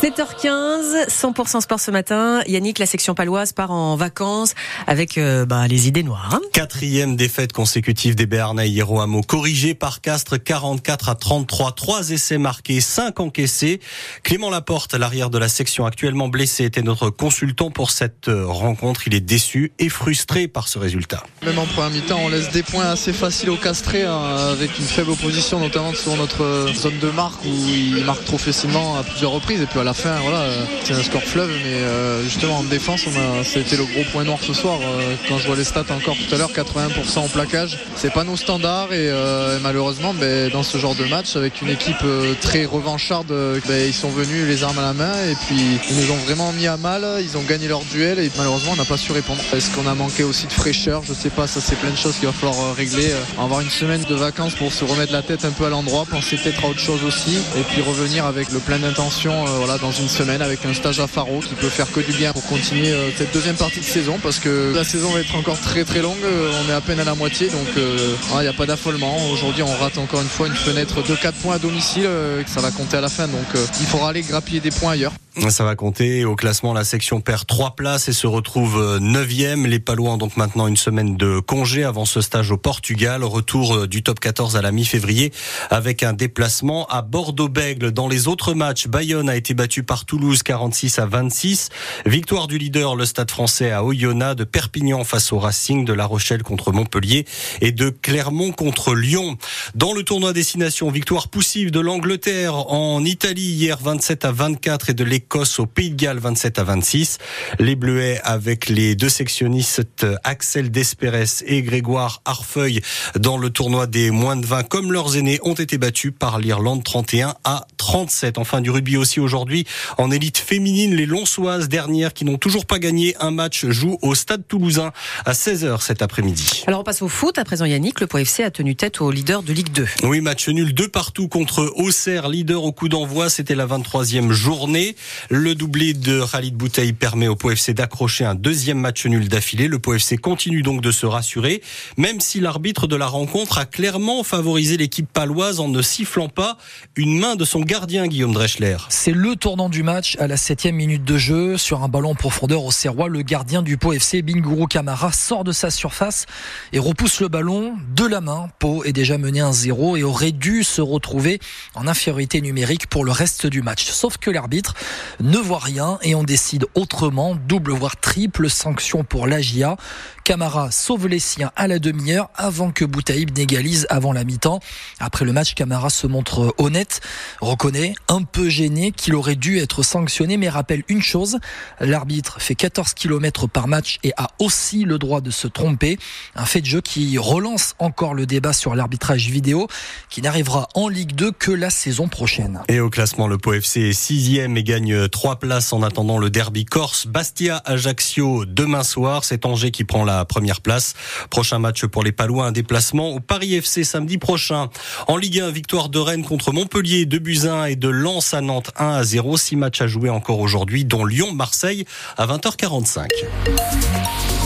7h15, 100% sport ce matin. Yannick, la section paloise part en vacances avec les idées noires. Hein. 4e défaite consécutive des Béarnais, Hirohamo, corrigé par Castres, 44-33. 3 essais marqués, 5 encaissés. Clément Laporte, l'arrière de la section actuellement blessé, était notre consultant pour cette rencontre. Il est déçu et frustré par ce résultat. Même en première mi-temps, on laisse des points assez faciles aux Castrés, avec une faible opposition, notamment sur notre zone de marque où ils marquent trop facilement à plusieurs reprises. Et puis à la fin, c'est un score fleuve, mais justement en défense, ça a été le gros point noir ce soir. Quand je vois les stats encore tout à l'heure, 80% au plaquage, c'est pas nos standards. Et malheureusement, dans ce genre de match, avec une équipe très revancharde, ils sont venus les armes à la main et puis ils nous ont vraiment mis à mal. Ils ont gagné leur duel et malheureusement, on n'a pas su répondre. Est-ce qu'on a manqué aussi de fraîcheur? Je sais pas, ça c'est plein de choses qu'il va falloir régler. Avoir une semaine de vacances pour se remettre la tête un peu à l'endroit, penser peut-être à autre chose aussi et puis revenir avec le plein d'intention dans une semaine avec un stage à Faro qui peut faire que du bien pour continuer cette deuxième partie de saison, parce que la saison va être encore très très longue, on est à peine à la moitié, donc il n'y a pas d'affolement. Aujourd'hui on rate encore une fois une fenêtre de 4 points à domicile, ça va compter à la fin, donc il faudra aller grappiller des points ailleurs. Ça va compter. Au classement, la section perd 3 places et se retrouve 9e. Les Palois ont donc maintenant une semaine de congé avant ce stage au Portugal. Retour du top 14 à la mi-février avec un déplacement à Bordeaux-Bègles. Dans les autres matchs, Bayonne a été battue par Toulouse 46-26. Victoire du leader, le Stade Français à Ollona, de Perpignan face au Racing de La Rochelle contre Montpellier et de Clermont contre Lyon. Dans le tournoi destination, victoire poussive de l'Angleterre en Italie hier 27-24 et de l'Écosse au Pays de Galles 27-26. Les Bleuets, avec les deux sectionnistes Axel Desperes et Grégoire Harfeuil dans le tournoi des moins de 20 comme leurs aînés, ont été battus par l'Irlande 31-37. Enfin, du rugby aussi aujourd'hui en élite féminine, les Lonçoises, dernières qui n'ont toujours pas gagné un match, jouent au Stade Toulousain à 16h cet après-midi. Alors on passe au foot à présent, Yannick. Le Pau FC a tenu tête au leader de Ligue 2. Oui, match nul 2-2 contre Auxerre, leader au coup d'envoi. C'était la 23e journée. Le doublé de Khalid Bouteille permet au Pau FC d'accrocher un 2e match nul d'affilée. Le Pau FC continue donc de se rassurer, même si l'arbitre de la rencontre a clairement favorisé l'équipe paloise en ne sifflant pas une main de son gardien, Guillaume Dreschler. C'est le tournant du match à la 7e minute de jeu. Sur un ballon en profondeur au Serrois, le gardien du Pau FC, Binguru Kamara, sort de sa surface et repousse le ballon de la main. Pau est déjà mené 1-0 et aurait dû se retrouver en infériorité numérique pour le reste du match. Sauf que l'arbitre ne voit rien et on décide autrement, double voire triple sanction pour l'AGIA. Camara sauve les siens à la demi-heure avant que Boutaïb n'égalise avant la mi-temps. Après le match, Camara se montre honnête, reconnaît, un peu gêné, qu'il aurait dû être sanctionné, mais rappelle une chose: l'arbitre fait 14 km par match et a aussi le droit de se tromper. Un fait de jeu qui relance encore le débat sur l'arbitrage vidéo, qui n'arrivera en Ligue 2 que la saison prochaine. Et au classement, le Pau FC est 6e et gagne 3 places en attendant le derby corse Bastia-Ajaccio demain soir. C'est Angers qui prend la première place. Prochain match pour les Palois, un déplacement au Paris FC samedi prochain. En Ligue 1, victoire de Rennes contre Montpellier, 2-1 et de Lens à Nantes 1-0. 6 matchs à jouer encore aujourd'hui, dont Lyon-Marseille à 20h45.